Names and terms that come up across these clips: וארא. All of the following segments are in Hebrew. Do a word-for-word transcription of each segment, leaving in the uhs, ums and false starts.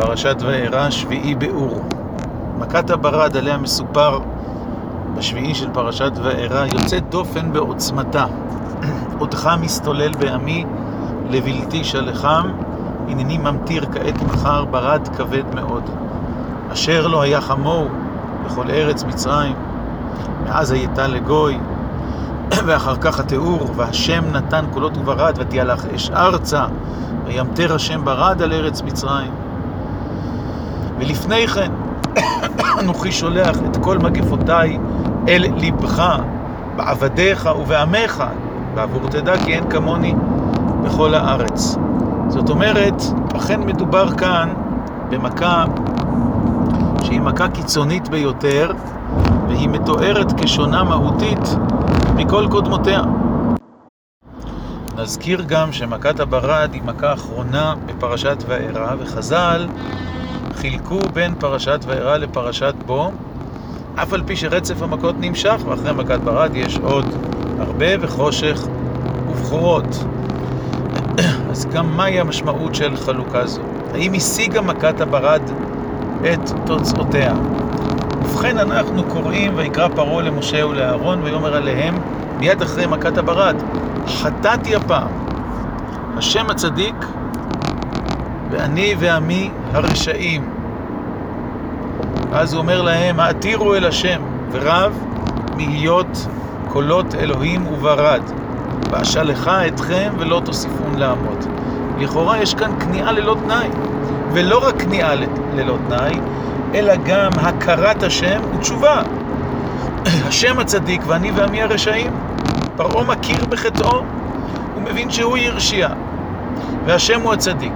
פרשת וארא, שביעי באור. מכת הברד עליה מסופר בשביעי של פרשת וארא יוצאת דופן בעוצמתה. עודך מסתולל בעמי לבלתי שלחם, הנני ממטיר כעת מחר ברד כבד מאוד. אשר לא היה חמור בכל ארץ מצרים, מאז הייתה לגוי. ואחר כך התיאור, והשם נתן קולות וברד, ותהלך אש ארצה, וימטר השם ברד על ארץ מצרים. ולפני כן, אנוכי שולח את כל מגפותיי אל לבך, בעבדיך ובעמך, בעבור תדע כי אין כמוני בכל הארץ. זאת אומרת, אכן מדובר כאן במכה שהיא מכה קיצונית ביותר, והיא מתוארת כשונה מהותית מכל קודמותיה. נזכיר גם שמכת הברד היא מכה אחרונה בפרשת וארא, וחז"ל חילקו בין פרשת וארא לפרשת בו, אף על פי שרצף המכות נמשך, ואחרי מכת ברד יש עוד הרבה, וחושך ובחורות. אז גם מהי המשמעות של חלוקה זו? האם השיגה מכת הברד את תוצאותיה? ובכן, אנחנו קוראים ויקרא פרעה למשה ולאהרון ויאמר עליהם מיד אחרי מכת הברד: חטאתי הפעם, השם הצדיק ואני ועמי הרשעים. אז הוא אומר להם: העתירו אל השם ורב מהיות קולות אלוהים וברד, ואשלחה אתכם ולא תוסיפון לעמוד. לכאורה יש כאן כניעה ללא תנאי, ולא רק כניעה ללא תנאי, אלא גם הכרת השם ותשובה. השם הצדיק ואני ועמי הרשעים. פרעה מכיר בחטאו, הוא מבין שהוא ירשיע, והשם הוא הצדיק,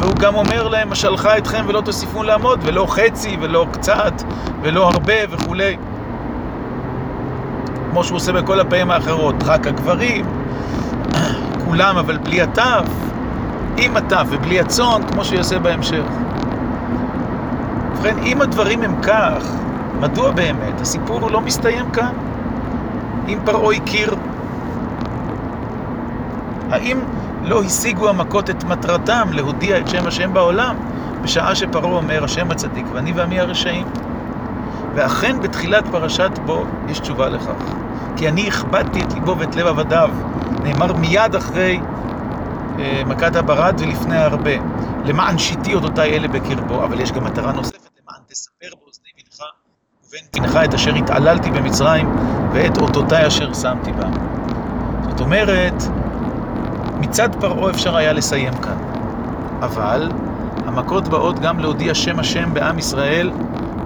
והוא גם אומר להם: אשלחה אתכם ולא תוסיפון לעמוד, ולא חצי ולא קצת ולא הרבה וכולי, כמו שהוא עושה בכל הפעמים האחרות, רק הגברים, כולם אבל בלי התף, עם התף ובלי הצאן, כמו שיעשה בהמשך. ובכן, אם הדברים הם כך, מדוע באמת הסיפור הוא לא מסתיים כאן? אם פרעה הכיר, האם לא השיגו המכות את מטרתם להודיע את שם השם בעולם, בשעה שפרעה אומר השם הצדיק ואני ועמי הרשעים? ואכן בתחילת פרשת בו יש תשובה לכך: כי אני הכבדתי את ליבו ואת לב עבדיו, נאמר מיד אחרי אה, מכת הברד ולפני הרבה, למען שיטי אותותיי אלה בקרבו. אבל יש גם מטרה נוספת: למען תספר באוזני בנך ובן בנך את אשר התעללתי במצרים ואת אותותיי אשר שמתי בה. זאת אומרת, מצד פרעה אפשר היה לסיים כאן, אבל המכות באות גם להודיע שם השם בעם ישראל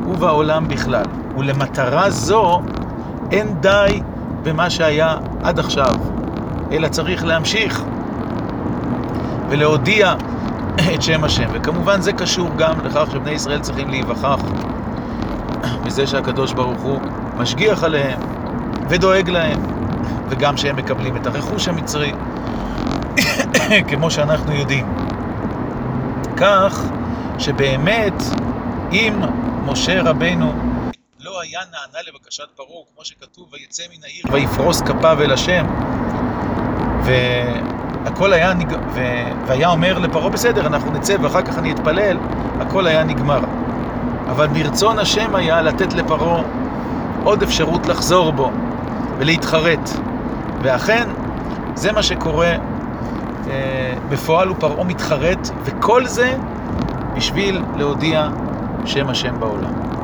ובעולם בכלל, ולמטרה זו אין די במה שהיה עד עכשיו, אלא צריך להמשיך ולהודיע את שם השם. וכמובן זה קשור גם לכך שבני ישראל צריכים להיווכח בזה שהקדוש ברוך הוא משגיח עליהם ודואג להם, וגם שהם מקבלים את הרכוש המצרי כמו שאנחנו יודעים, כך שבאמת אם משה רבנו לא היה נענה לבקשת פרעה, כמו שכתוב ויצא מן העיר ויפרוס כפיו אל השם, והכל היה נג... ו... והיה אומר לפרעה בסדר, אנחנו נצא ואחר כך אני אתפלל, הכל היה נגמר. אבל ברצון השם היה לתת לפרעה עוד אפשרות לחזור בו ולהתחרט, ואכן זה מה שקורה בפועל, ופרעה מתחרט, וכל זה בשביל להודיע שם השם בעולם.